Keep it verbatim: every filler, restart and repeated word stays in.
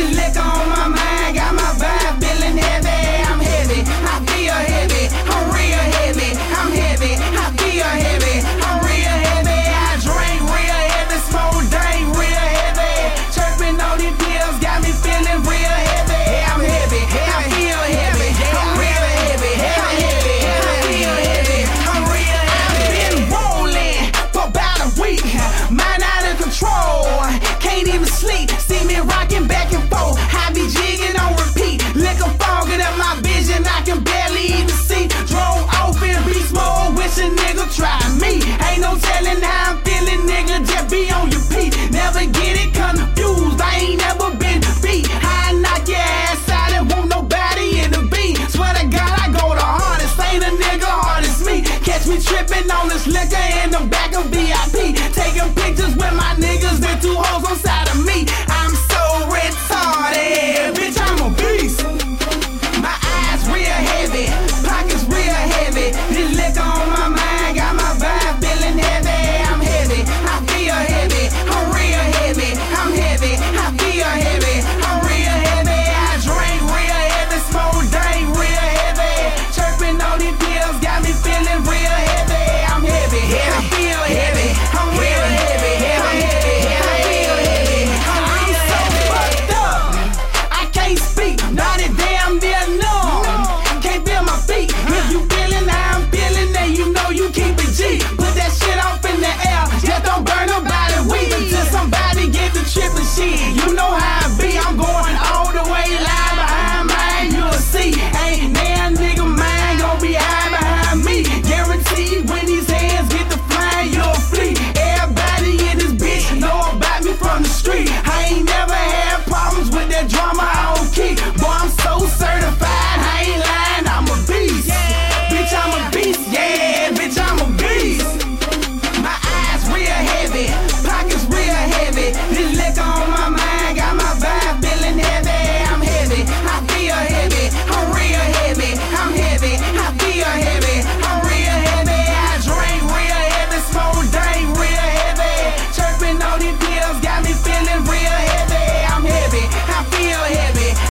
This